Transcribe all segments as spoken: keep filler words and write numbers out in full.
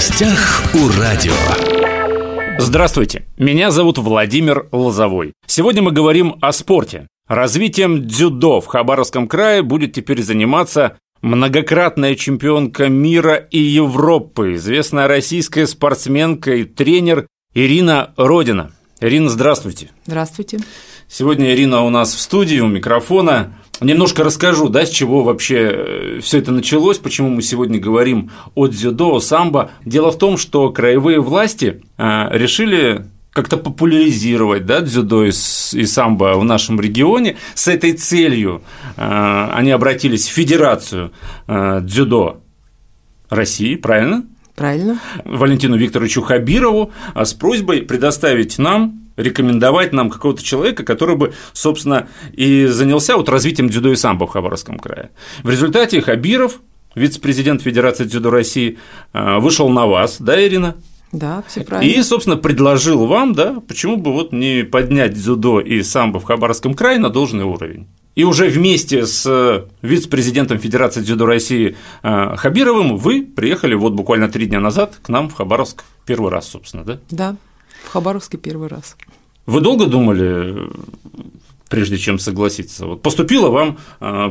гостях у радио. Здравствуйте, меня зовут Владимир Лозовой. Сегодня мы говорим о спорте. Развитием дзюдо в Хабаровском крае будет теперь заниматься многократная чемпионка мира и Европы, известная российская спортсменка и тренер Ирина Родина. Ирина, здравствуйте. Здравствуйте. Сегодня Ирина у нас в студии, у микрофона. Немножко расскажу, да, с чего вообще все это началось, почему мы сегодня говорим о дзюдо, о самбо. Дело в том, что краевые власти решили как-то популяризировать, да, дзюдо и самбо в нашем регионе. С этой целью они обратились в Федерацию дзюдо России, правильно? Правильно. Валентину Викторовичу Хабирову с просьбой предоставить нам, рекомендовать нам какого-то человека, который бы, собственно, и занялся вот развитием дзюдо и самбо в Хабаровском крае. В результате Хабиров, вице-президент Федерации дзюдо России, вышел на вас, да, Ирина? Да, все правильно. И, собственно, предложил вам, да, почему бы вот не поднять дзюдо и самбо в Хабаровском крае на должный уровень. И уже вместе с вице-президентом Федерации дзюдо России Хабировым вы приехали вот буквально три дня назад к нам в Хабаровск первый раз, собственно, да? Да. В Хабаровске первый раз. Вы долго думали, прежде чем согласиться? Вот поступило вам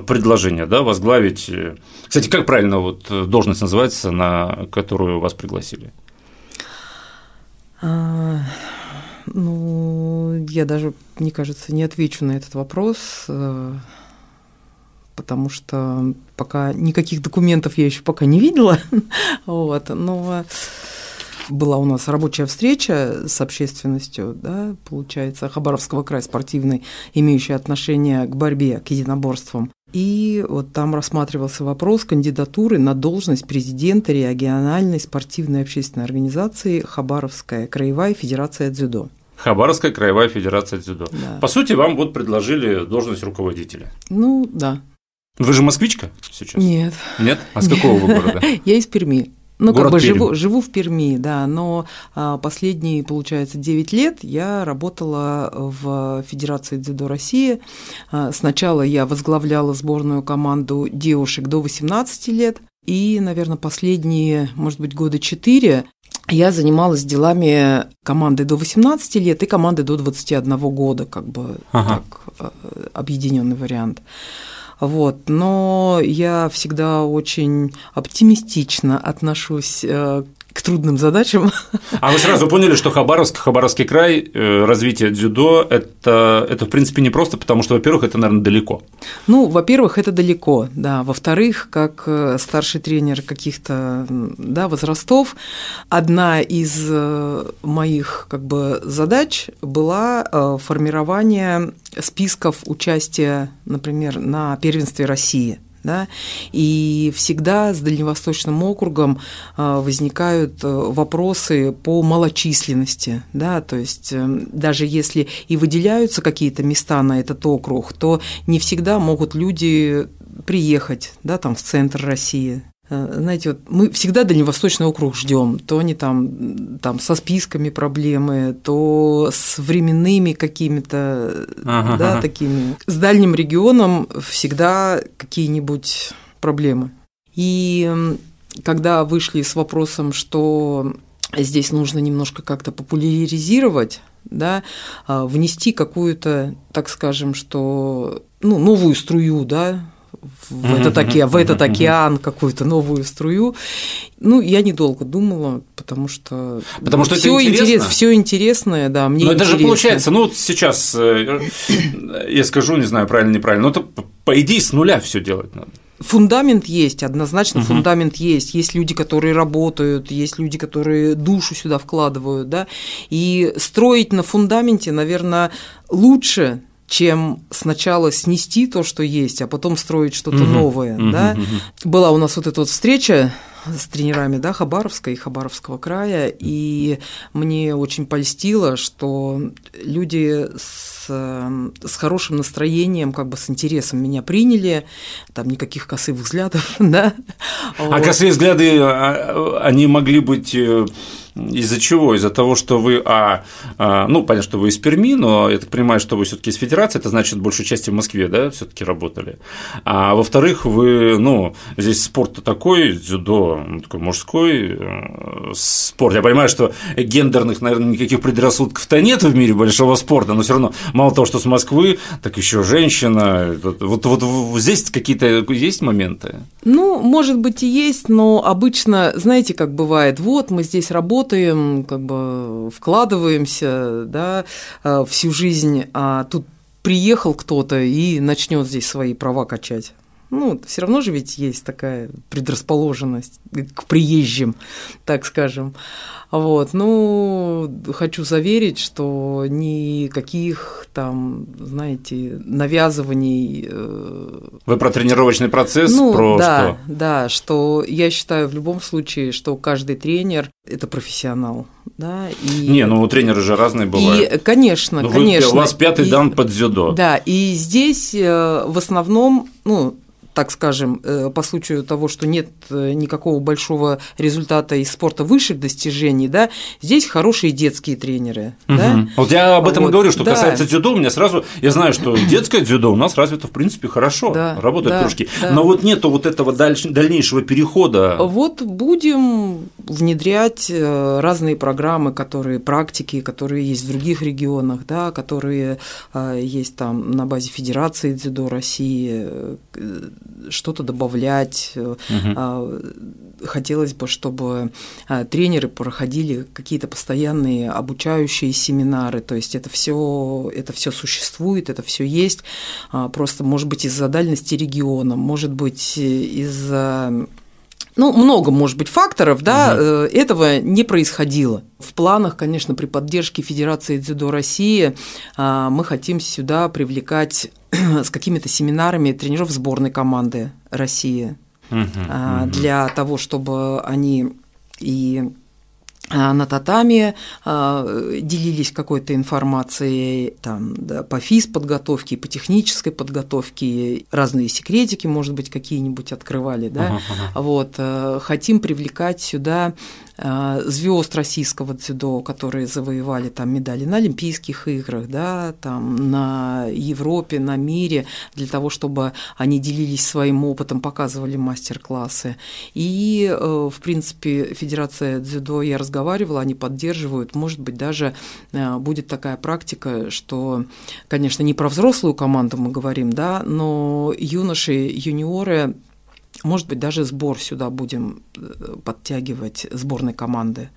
предложение, да, возглавить… Кстати, как правильно вот должность называется, на которую вас пригласили? А, ну, я даже, мне кажется, не отвечу на этот вопрос, потому что пока никаких документов я еще пока не видела. Вот, но… Была у нас рабочая встреча с общественностью, да, получается, Хабаровского края спортивной, имеющей отношение к борьбе, к единоборствам. И вот там рассматривался вопрос кандидатуры на должность президента региональной спортивной общественной организации Хабаровская краевая федерация дзюдо. Хабаровская краевая федерация дзюдо. Да. По сути, вам вот предложили должность руководителя. Ну, да. Вы же москвичка сейчас? Нет. Нет? А с какого вы города? Я из Перми. Ну, город как бы живу, живу в Перми, да, но последние, получается, девять лет я работала в Федерации дзюдо России. Сначала я возглавляла сборную команду девушек до восемнадцати лет, и, наверное, последние, может быть, года четыре я занималась делами команды до восемнадцати лет и команды до двадцати одного года, как бы ага. так, объединенный вариант. Вот, но я всегда очень оптимистично отношусь к трудным задачам. А вы сразу поняли, что Хабаровск, Хабаровский край, развитие дзюдо – это, это, в принципе, не просто, потому что, во-первых, это, наверное, далеко. Ну, во-первых, это далеко, да. Во-вторых, как старший тренер каких-то, да, возрастов, одна из моих, как бы, задач была формирование списков участия, например, на первенстве России. Да? И всегда с Дальневосточным округом возникают вопросы по малочисленности, да? То есть даже если и выделяются какие-то места на этот округ, то не всегда могут люди приехать, да, там, в центр России. Знаете, вот мы всегда Дальневосточный округ ждем, то они там, там со списками проблемы, то с временными какими-то, ага, да, ага. такими. С дальним регионом всегда какие-нибудь проблемы. И когда вышли с вопросом, что здесь нужно немножко как-то популяризировать, да, внести какую-то, так скажем, что, ну, новую струю, да, в mm-hmm. этот океан, в этот океан какую-то новую струю. Ну, я недолго думала, потому что… Потому что всё это интересно. Интерес, всё интересное, да, мне но интересно. Но это же получается, ну, вот сейчас, я скажу, не знаю, правильно, неправильно, но это, по идее, с нуля все делать надо. Фундамент есть, однозначно uh-huh. фундамент есть. Есть люди, которые работают, есть люди, которые душу сюда вкладывают, да, и строить на фундаменте, наверное, лучше… чем сначала снести то, что есть, а потом строить что-то uh-huh. новое. Uh-huh. Да? Uh-huh. Была у нас вот эта вот встреча с тренерами, да, Хабаровска и Хабаровского края, и мне очень польстило, что люди с, с хорошим настроением, как бы с интересом меня приняли, там никаких косых взглядов. Да? А вот. Косые взгляды, они могли быть… Из-за чего? Из-за того, что вы, а, а, ну, понятно, что вы из Перми, но я так понимаю, что вы все-таки из Федерации, это значит, большую часть в Москве, да, все-таки работали. А во-вторых, вы, ну, здесь спорт-то такой, дзюдо, такой мужской спорт. Я понимаю, что гендерных, наверное, никаких предрассудков-то нет в мире большого спорта, но все равно мало того, что с Москвы, так еще женщина. Вот, вот, вот здесь какие-то есть моменты? Ну, может быть, и есть, но обычно, знаете, как бывает, вот мы здесь работаем, как бы вкладываемся, да, всю жизнь, а тут приехал кто-то и начнет здесь свои права качать. Ну, все равно же ведь есть такая предрасположенность к приезжим, так скажем. Вот. Ну, хочу заверить, что никаких там, знаете, навязываний… Вы про тренировочный процесс? Ну, про да, что? Да, что я считаю в любом случае, что каждый тренер – это профессионал. Да, и... Не, ну тренеры же разные бывают. И, конечно, ну, вы, конечно. У вас пятый и... дан под дзюдо. Да, и здесь в основном, ну… так скажем, по случаю того, что нет никакого большого результата из спорта высших достижений, да, здесь хорошие детские тренеры. Угу. Да? Вот я об этом вот. и говорю, что да. касается дзюдо, у меня сразу, я знаю, что детское дзюдо у нас развито, в принципе, хорошо, да, работают да, кружки, да. но вот нету вот этого дальш... дальнейшего перехода. Вот будем внедрять разные программы, которые практики, которые есть в других регионах, да, которые есть там на базе Федерации дзюдо России, что-то добавлять. Угу. Хотелось бы, чтобы тренеры проходили какие-то постоянные обучающие семинары. То есть это все это все существует, это все есть. Просто, может быть, из-за дальности региона, может быть, из-за… Ну, много, может быть, факторов, да, угу. этого не происходило. В планах, конечно, при поддержке Федерации дзюдо России мы хотим сюда привлекать с какими-то семинарами тренеров сборной команды России угу, для угу. того, чтобы они и… на татами делились какой-то информацией там, да, по физподготовке, по технической подготовке, разные секретики, может быть, какие-нибудь открывали. Да? Uh-huh. Вот. Хотим привлекать сюда звезд российского дзюдо, которые завоевали там, медали на Олимпийских играх, да, там, на Европе, на мире, для того, чтобы они делились своим опытом, показывали мастер-классы. И, в принципе, Федерация дзюдо, я разговаривала, они поддерживают, может быть, даже будет такая практика, что, конечно, не про взрослую команду мы говорим, да, но юноши, юниоры… Может быть, даже сбор сюда будем подтягивать сборной команды.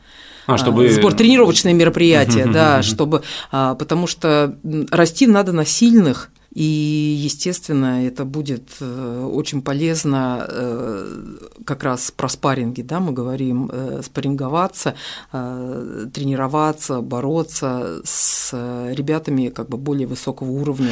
А, чтобы… Сбор, тренировочные мероприятия, да, чтобы… Потому что расти надо на сильных, и, естественно, это будет очень полезно как раз про спарринги, да, мы говорим, спарринговаться, тренироваться, бороться с ребятами как бы более высокого уровня.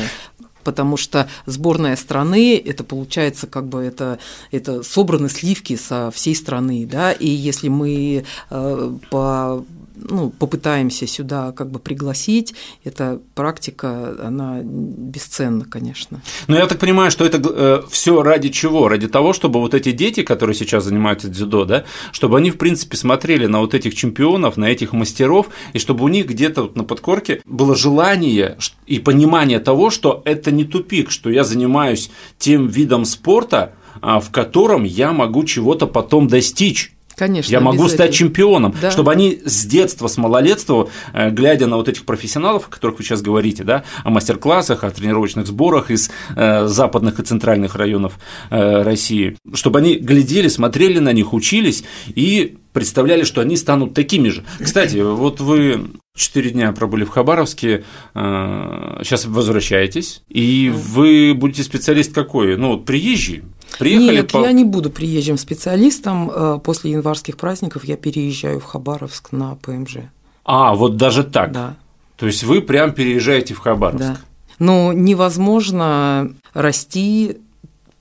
Потому что сборная страны, это получается, как бы это, это собраны сливки со всей страны, да, и если мы э, по, ну, попытаемся сюда как бы пригласить, эта практика, она бесценна, конечно. Но я так понимаю, что это э, все ради чего? Ради того, чтобы вот эти дети, которые сейчас занимаются дзюдо, да, чтобы они, в принципе, смотрели на вот этих чемпионов, на этих мастеров, и чтобы у них где-то вот на подкорке было желание и понимание того, что это не тупик, что я занимаюсь тем видом спорта, в котором я могу чего-то потом достичь. Конечно, я могу стать чемпионом, да. чтобы они с детства, с малолетства, глядя на вот этих профессионалов, о которых вы сейчас говорите, да, о мастер-классах, о тренировочных сборах из западных и центральных районов России, чтобы они глядели, смотрели на них, учились и представляли, что они станут такими же. Кстати, вот вы… Четыре дня пробыли в Хабаровске, сейчас возвращаетесь, и вы будете специалист какой? Ну, вот приезжий? Приехали Нет, по... я не буду приезжим специалистом, после январских праздников я переезжаю в Хабаровск на ПМЖ. А, вот даже так? Да. То есть, вы прям переезжаете в Хабаровск? Да. Но невозможно расти…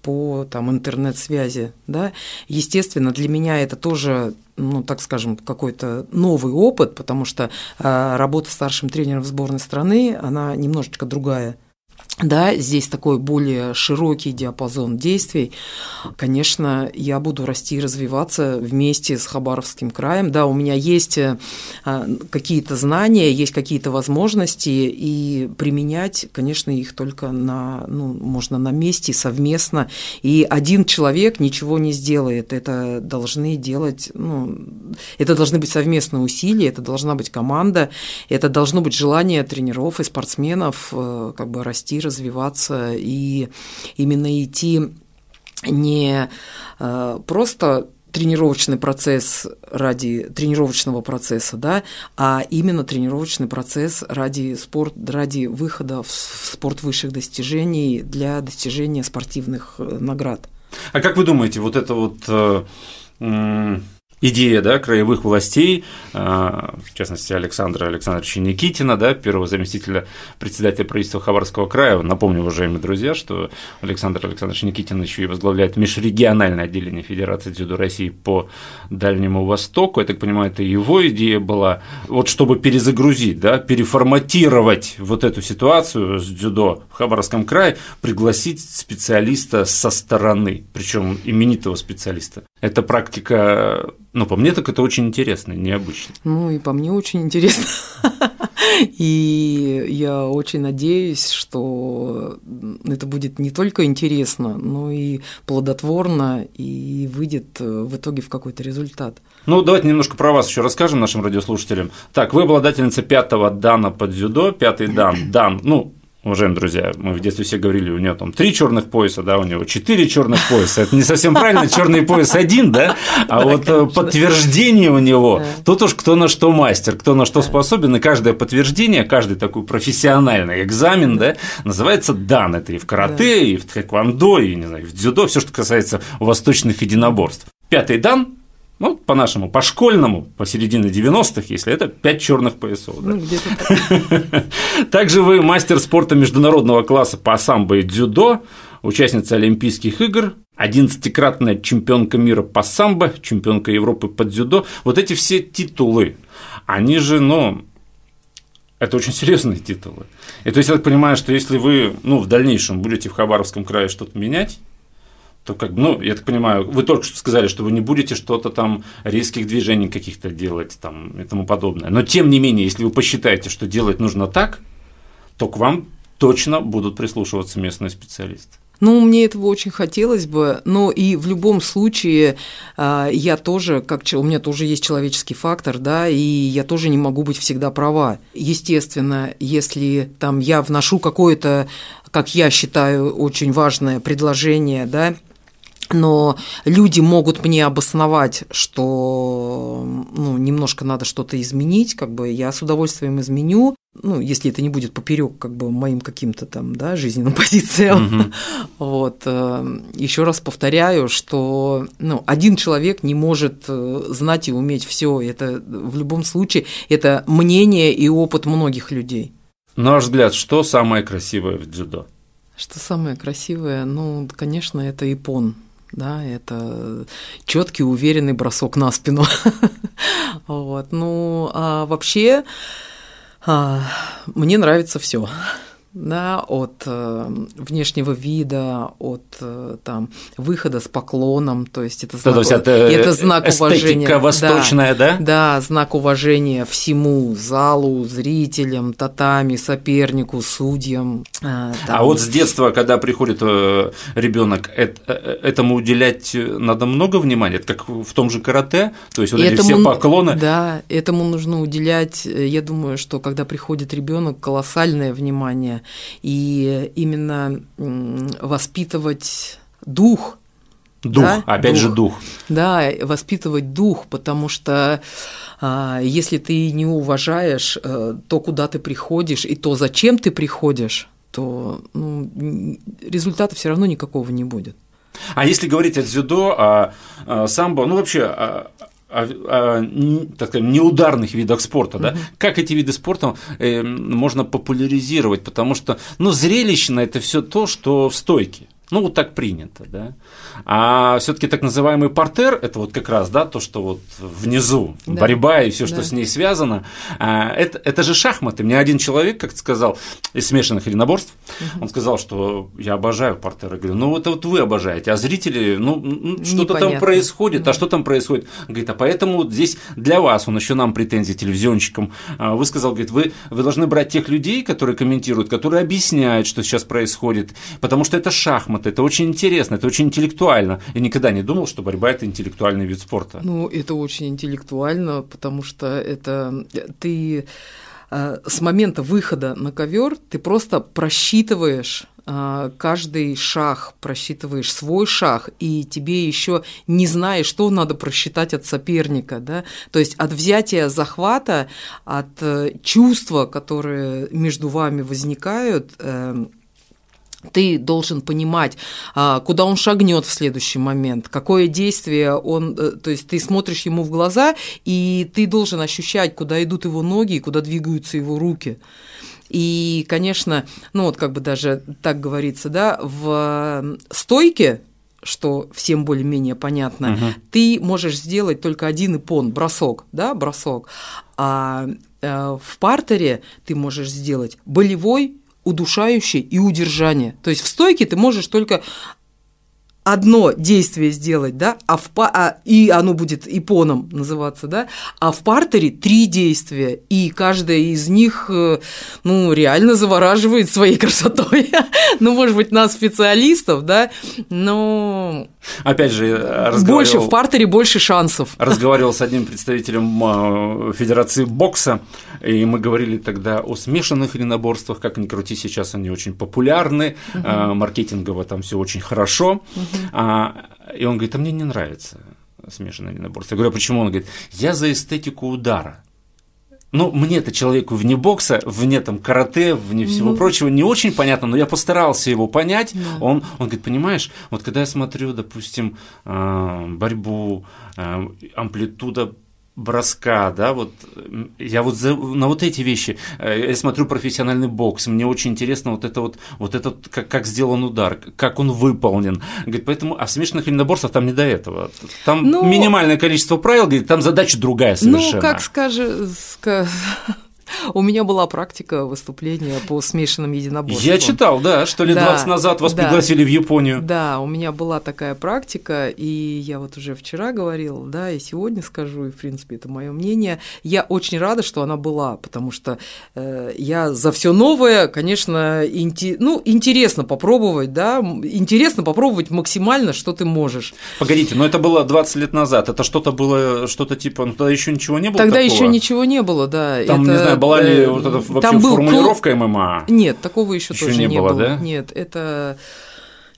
по там, интернет-связи, да, естественно, для меня это тоже, ну, так скажем, какой-то новый опыт, потому что э, работа старшим тренером в сборной страны, она немножечко другая. Да, здесь такой более широкий диапазон действий. Конечно, я буду расти и развиваться вместе с Хабаровским краем. Да, у меня есть какие-то знания, есть какие-то возможности, и применять, конечно, их только на, ну, можно на месте, совместно. И один человек ничего не сделает. Это должны делать, ну, это должны быть совместные усилия, это должна быть команда, это должно быть желание тренеров и спортсменов как бы расти, развиваться и именно идти не просто тренировочный процесс ради тренировочного процесса, да, а именно тренировочный процесс ради спорт, ради выхода в спорт высших достижений для достижения спортивных наград. А как вы думаете, вот эта вот э, э, идея, да, краевых властей, э, в частности Александра Александровича Никитина, да, первого заместителя председателя правительства Хабаровского края, напомню, уважаемые друзья, что Александр Александрович Никитин еще и возглавляет межрегиональное отделение Федерации дзюдо России по Дальнему Востоку, я так понимаю, это его идея была, вот чтобы перезагрузить, да, переформатировать вот эту ситуацию с дзюдо в Хабаровском крае, пригласить специалиста со стороны, причем именитого специалиста. Эта практика, ну, по мне, так это очень интересно, необычно. Ну, и по мне очень интересно. И я очень надеюсь, что это будет не только интересно, но и плодотворно, и выйдет в итоге в какой-то результат. Ну, давайте немножко про вас еще расскажем нашим радиослушателям. Так, вы обладательница пятого дана по дзюдо, пятый дан, дан, ну, уважаемые друзья, мы в детстве все говорили, у него там три черных пояса, да, у него четыре черных пояса. Это не совсем правильно, черный пояс один, да, а вот подтверждение у него, тут уж кто на что мастер, кто на что способен, и каждое подтверждение, каждый такой профессиональный экзамен, да, называется дан. Это и в карате, и в тхэквондо, и, не знаю, в дзюдо, все, что касается восточных единоборств. Пятый дан. Ну, по-нашему, по-школьному, посередине девяностых, если это пять черных поясов. Да? Ну, где-то. Также вы мастер спорта международного класса по самбо и дзюдо, участница Олимпийских игр, одиннадцатикратная чемпионка мира по самбо, чемпионка Европы по дзюдо. Вот эти все титулы, они же, ну, это очень серьезные титулы. И то есть я так понимаю, что если вы, ну, в дальнейшем будете в Хабаровском крае что-то менять, то как бы, ну, я так понимаю, вы только что сказали, что вы не будете что-то там резких движений каких-то делать там, и тому подобное. Но тем не менее, если вы посчитаете, что делать нужно так, то к вам точно будут прислушиваться местные специалисты. Ну, мне этого очень хотелось бы, но и в любом случае я тоже, как у меня тоже есть человеческий фактор, да, и я тоже не могу быть всегда права. Естественно, если там я вношу какое-то, как я считаю, очень важное предложение, да, но люди могут мне обосновать, что, ну, немножко надо что-то изменить, как бы я с удовольствием изменю. Ну, если это не будет поперек, как бы, моим каким-то там, да, жизненным позициям. Угу. Вот. Еще раз повторяю, что, ну, один человек не может знать и уметь все. Это в любом случае это мнение и опыт многих людей. На ваш взгляд, что самое красивое в дзюдо? Что самое красивое? Ну, конечно, это иппон. Да, это четкий, уверенный бросок на спину. Вот. Ну, а вообще, мне нравится все. Да, от э, внешнего вида, от э, там, выхода с поклоном, то есть это знак, есть, это это знак уважения. Эстетика восточная, да, да? Да, знак уважения всему залу, зрителям, татами, сопернику, судьям. Э, а вот с детства, когда приходит ребенок, этому уделять надо много внимания, это как в том же карате, то есть вот эти все поклоны. Да, этому нужно уделять, я думаю, что когда приходит ребенок, колоссальное внимание. И именно воспитывать дух. Дух, да? Опять дух. же дух. Да, воспитывать дух, потому что если ты не уважаешь то, куда ты приходишь, и то, зачем ты приходишь, то, ну, результата все равно никакого не будет. А если говорить о дзюдо, о, о самбо, ну вообще… О... О, о, так сказать, неударных видах спорта, да? Mm-hmm. Как эти виды спорта э, можно популяризировать, потому что, ну, зрелищно это все то, что в стойке. Ну, вот так принято, да. А все-таки так называемый партер – это вот как раз, да, то, что вот внизу, да, борьба и все, что да, с ней связано. Это, это же шахматы. Мне один человек как-то сказал из смешанных единоборств, угу. он сказал, что я обожаю партер. Я говорю, ну, это вот вы обожаете, а зрители, ну, что-то непонятно там происходит, да. а что там происходит? Он говорит, а поэтому вот здесь для вас, он еще нам претензии телевизионщикам высказал, говорит, вы, вы должны брать тех людей, которые комментируют, которые объясняют, что сейчас происходит, потому что это шахматы. Это очень интересно, это очень интеллектуально. Я никогда не думал, что борьба – это интеллектуальный вид спорта. Ну, это очень интеллектуально, потому что это ты с момента выхода на ковер ты просто просчитываешь каждый шаг, просчитываешь свой шаг, и тебе еще не знаешь, что надо просчитать от соперника, да? То есть от взятия захвата, от чувства, которые между вами возникают, ты должен понимать, куда он шагнет в следующий момент, какое действие он… То есть ты смотришь ему в глаза, и ты должен ощущать, куда идут его ноги и куда двигаются его руки. И, конечно, ну вот как бы даже так говорится, да, в стойке… что всем более-менее понятно, угу. ты можешь сделать только один иппон, бросок, да, бросок. А в партере ты можешь сделать болевой, удушающий и удержание. То есть в стойке ты можешь только одно действие сделать, да, а в па- а, и оно будет иппоном называться, да, а в партере три действия, и каждая из них, ну, реально завораживает своей красотой. Ну, может быть, нас, специалистов, да, но… Опять же, разговаривал… Больше в партере, больше шансов. Разговаривал с одним представителем Федерации бокса, и мы говорили тогда о смешанных единоборствах, как ни крути, сейчас они очень популярны, угу. маркетингово там все очень хорошо. Uh-huh. А, и он говорит, а мне не нравится смешанное единоборство. Я говорю, а почему? Он говорит, я за эстетику удара. Ну, мне-то, человеку вне бокса, вне там карате, вне всего mm-hmm. прочего, не очень понятно, но я постарался его понять. Mm-hmm. Он, он говорит, понимаешь, вот когда я смотрю, допустим, борьбу, амплитуда броска, да, вот я вот за, на вот эти вещи, я смотрю профессиональный бокс, мне очень интересно вот это вот, вот это как, как сделан удар, как он выполнен, говорит, поэтому, а в смешанных единоборствах там не до этого, там ну, минимальное количество правил, говорит, там задача другая совершенно. Ну, как скажешь… У меня была практика выступления по смешанным единоборствам. Я читал, да, что лет да, двадцать назад вас да, пригласили в Японию. Да, у меня была такая практика, и я вот уже вчера говорила, да, и сегодня скажу, и в принципе это мое мнение. Я очень рада, что она была, потому что э, я за все новое, конечно, инте- ну, интересно попробовать, да, интересно попробовать максимально, что ты можешь. Погодите, но это было двадцать лет назад, это что-то было, что-то типа, ну, тогда еще ничего не было Тогда такого? еще ничего не было, да. Там, это... не знаю, была ли вот эта вообще формулировка клуб... ММА? Нет, такого еще тоже не, не было. было. Да? Нет, это…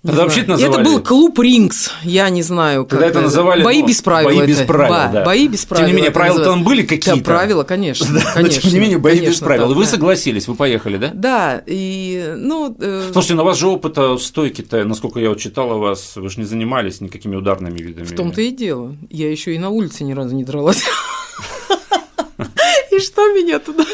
Тогда вообще это называли… Это был клуб рингс, я не знаю, как… Тогда это называли… Бои без правил. Бои без правил, да. да. Бои без правил. Тем не менее, правила там были какие-то? Да, правила, конечно, да, конечно. Но, тем не менее, бои конечно, без правил. Там, вы да. согласились, вы поехали, да? Да, и… Ну, э... Слушайте, ну у вас же опыта в стойке-то, насколько я вот читала вас, вы же не занимались никакими ударными видами. В том-то и дело. Я еще и на улице ни разу не дралась. И что меня туда?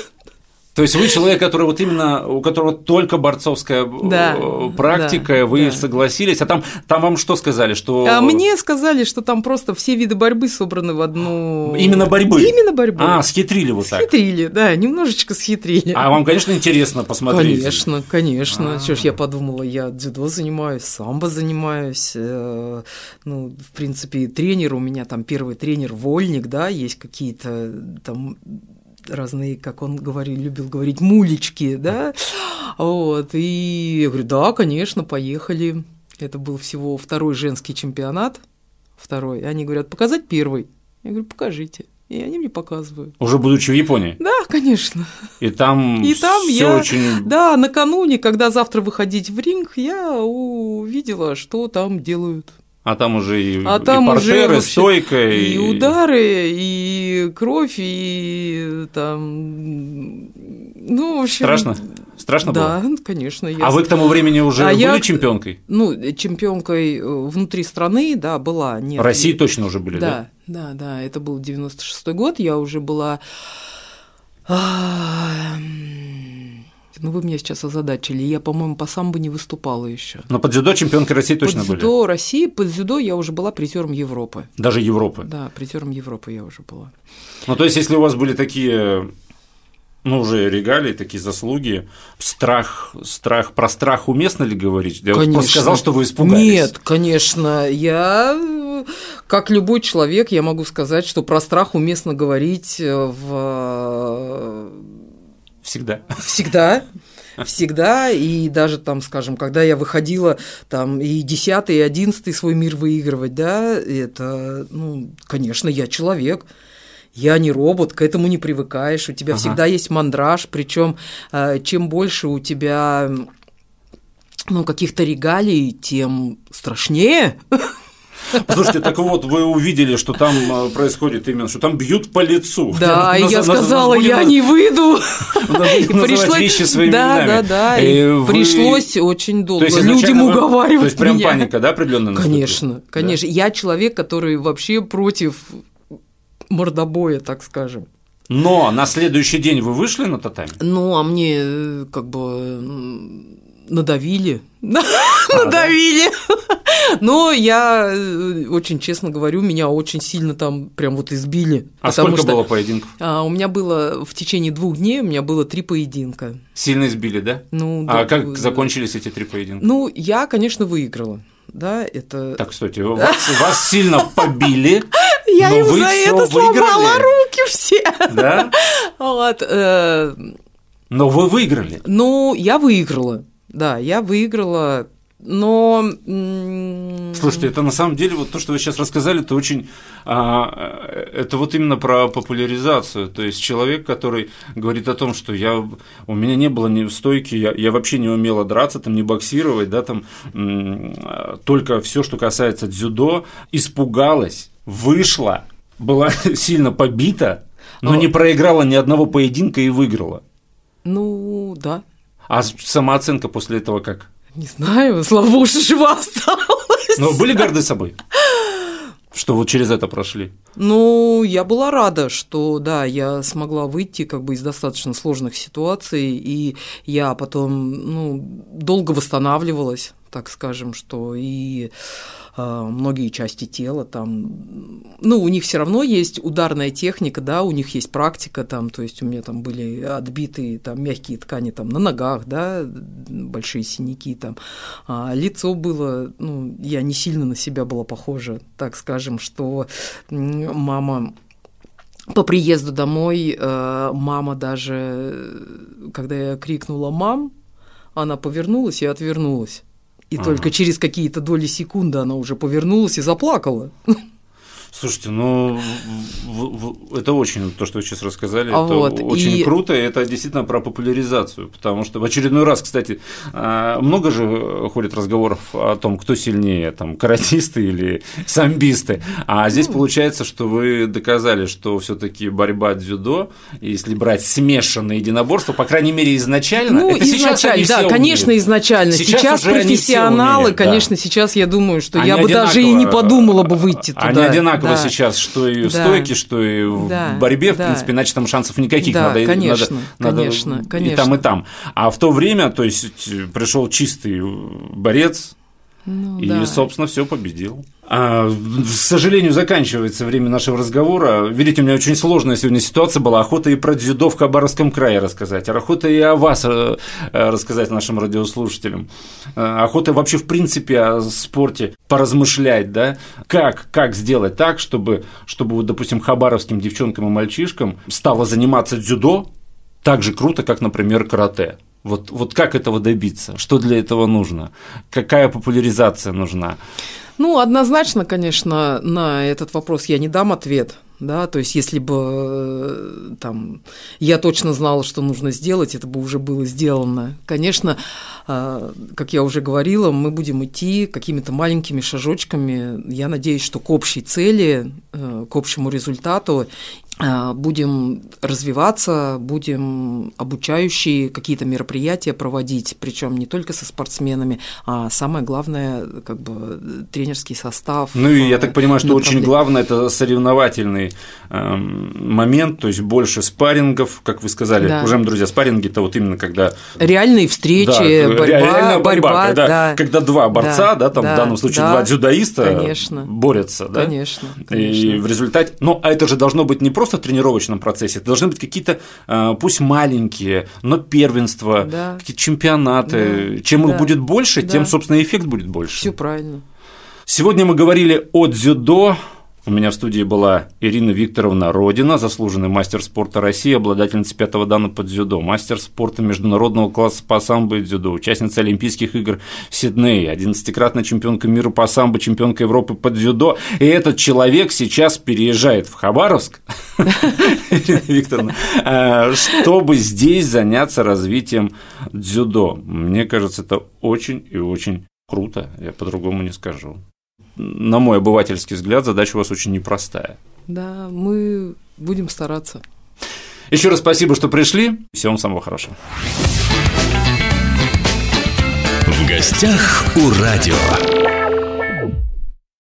То есть вы человек, который вот именно, у которого только борцовская да, практика, да, вы да. согласились, а там, там вам что сказали? Что... А мне сказали, что там просто все виды борьбы собраны в одну… Именно борьбы? Именно борьбы. А, схитрили вот так. Схитрили, да, немножечко схитрили. А вам, конечно, интересно посмотреть. Конечно, конечно. А-а-а. Чё ж я подумала, я дзюдо занимаюсь, самбо занимаюсь, ну, в принципе, тренер у меня там первый тренер Вольник, да, есть какие-то там… разные, как он говорил, любил говорить, мулечки, да, вот, и я говорю, да, конечно, поехали, это был всего второй женский чемпионат, второй, и они говорят, показать первый, я говорю, покажите, и они мне показывают. Уже будучи в Японии? Да, конечно. И там, и там все я, очень… Да, накануне, когда завтра выходить в ринг, я увидела, что там делают. А там уже и, а и там портеры, уже стойка, и, и удары, и кровь, и там, ну, в общем… Страшно? Страшно да, было? Да, конечно. Я… А вы к тому времени уже а были я… чемпионкой? Ну, чемпионкой внутри страны, да, была. Нет, в России и… точно уже были, да? Да, да, да, это был девяносто шестой год, я уже была… ну вы меня сейчас озадачили, я, по-моему, по самбо не выступала еще. Но под дзюдо чемпионкой России точно были? Под дзюдо были. России, под дзюдо я уже была призером Европы. Даже Европы? Да, призером Европы я уже была. Ну, то есть, если у вас были такие… Ну, уже регалии, такие заслуги. Страх, страх. Про страх уместно ли говорить? Я конечно. Просто сказал, что вы испугались. Нет, конечно. Я, как любой человек, я могу сказать, что про страх уместно говорить в… Всегда. Всегда. Всегда, и даже там, скажем, когда я выходила там и десятый, и одиннадцатый свой мир выигрывать, да, это, ну, конечно, я человек. Я не робот, к этому не привыкаешь, у тебя ага. всегда есть мандраж, причем чем больше у тебя ну, каких-то регалий, тем страшнее. Слушайте, так вот, вы увидели, что там происходит именно, что там бьют по лицу. Да, и я сказала, я не выйду. Пришлось вещи своими именами. Да, да, да, и пришлось очень долго людям уговаривать меня. То есть прям паника, да, определённая наступила? Конечно, конечно. Я человек, который вообще против… мордобоя, так скажем. Но на следующий день вы вышли на татами? Ну, а мне как бы надавили. А, надавили. Да? Но я очень честно говорю, меня очень сильно там прям вот избили. А сколько что... было поединков? А, у меня было в течение двух дней, у меня было три поединка. Сильно избили, да? Ну, а да, как да. закончились эти три поединка? Ну, я, конечно, выиграла. Да, это… Так, кстати, вас, вас сильно побили. Я им за это сломала руки все. Да? Вот. Но вы выиграли. Ну, я выиграла. Да, я выиграла. Но… Слушайте, это на самом деле, вот то, что вы сейчас рассказали, это очень… А, это вот именно про популяризацию. То есть, человек, который говорит о том, что я, у меня не было ни стойки, я, я вообще не умела драться, там, не боксировать, да, там, только все, что касается дзюдо, испугалась, вышла, была сильно побита, но не проиграла ни одного поединка и выиграла. Ну, да. А самооценка после этого как? Не знаю, слава богу, что жива осталась. Но были горды собой, что вот через это прошли? Ну, я была рада, что, да, я смогла выйти как бы из достаточно сложных ситуаций, и я потом, ну, долго восстанавливалась, так скажем, что и э, многие части тела там… Ну, у них все равно есть ударная техника, да, у них есть практика там, то есть у меня там были отбитые там мягкие ткани там на ногах, да, большие синяки там, а лицо было, ну, я не сильно на себя была похожа, так скажем, что мама… По приезду домой э, мама даже, когда я крикнула «мам», она повернулась и отвернулась. И ага. только через какие-то доли секунды она уже повернулась и заплакала. Слушайте, ну это очень, то, что вы сейчас рассказали, а это вот, очень и… круто, и это действительно про популяризацию, потому что в очередной раз, кстати, много же ходит разговоров о том, кто сильнее, там, каратисты или самбисты, а здесь получается, что вы доказали, что все-таки борьба дзюдо, если брать смешанное единоборство, по крайней мере изначально, ну, это изначально, сейчас они да, все конечно, умеют. изначально, сейчас, сейчас профессионалы, умеют, конечно, да. сейчас я думаю, что они я бы даже и не подумала бы выйти туда. Одинаково да. сейчас, что и в да. стойке, что и в да. борьбе, в да. принципе, иначе там шансов никаких, да, надо, конечно, надо, конечно, надо конечно. и там, и там. А в то время, то есть, пришел чистый борец, ну, и, да. собственно, все победил. А, к сожалению, заканчивается время нашего разговора. Видите, у меня очень сложная сегодня ситуация была. Охота и про дзюдо в Хабаровском крае рассказать, охота и о вас рассказать нашим радиослушателям, охота вообще, в принципе, о спорте поразмышлять, да? Как, как сделать так, чтобы, чтобы вот, допустим, хабаровским девчонкам и мальчишкам стало заниматься дзюдо так же круто, как, например, карате? Вот, вот как этого добиться? Что для этого нужно? Какая популяризация нужна? Ну, однозначно, конечно, на этот вопрос я не дам ответ, да, то есть, если бы там я точно знала, что нужно сделать, это бы уже было сделано. Конечно, как я уже говорила, мы будем идти какими-то маленькими шажочками, я надеюсь, что к общей цели, к общему результату будем развиваться, будем обучающие какие-то мероприятия проводить, причем не только со спортсменами, а самое главное, как бы тренерский состав. Ну и я так понимаю, что очень главное – это соревновательный момент, то есть больше спаррингов, как вы сказали, да. Уважаемые друзья, спарринги – это вот именно когда… Реальные встречи, да, борьба, реальная борьба, борьба когда, да. когда два борца, да, да, там да, в данном случае да, два дзюдоиста конечно, борются. Да? Конечно, конечно. И в результате… Ну, а это же должно быть не просто в тренировочном процессе, это должны быть какие-то, пусть маленькие, но первенства, да. какие-то чемпионаты. Да. Чем да. их будет больше, да. тем, собственно, эффект будет больше. Все правильно. Сегодня мы говорили о дзюдо. У меня в студии была Ирина Викторовна Родина, заслуженный мастер спорта России, обладательница пятого дана по дзюдо, мастер спорта международного класса по самбо и дзюдо, участница Олимпийских игр в Сиднее, одиннадцатикратная чемпионка мира по самбо, чемпионка Европы по дзюдо. И этот человек сейчас переезжает в Хабаровск, Ирина Викторовна, чтобы здесь заняться развитием дзюдо. Мне кажется, это очень и очень круто, я по-другому не скажу. На мой обывательский взгляд, задача у вас очень непростая. Да, мы будем стараться. Еще раз спасибо, что пришли. Всего вам самого хорошего. В гостях у радио.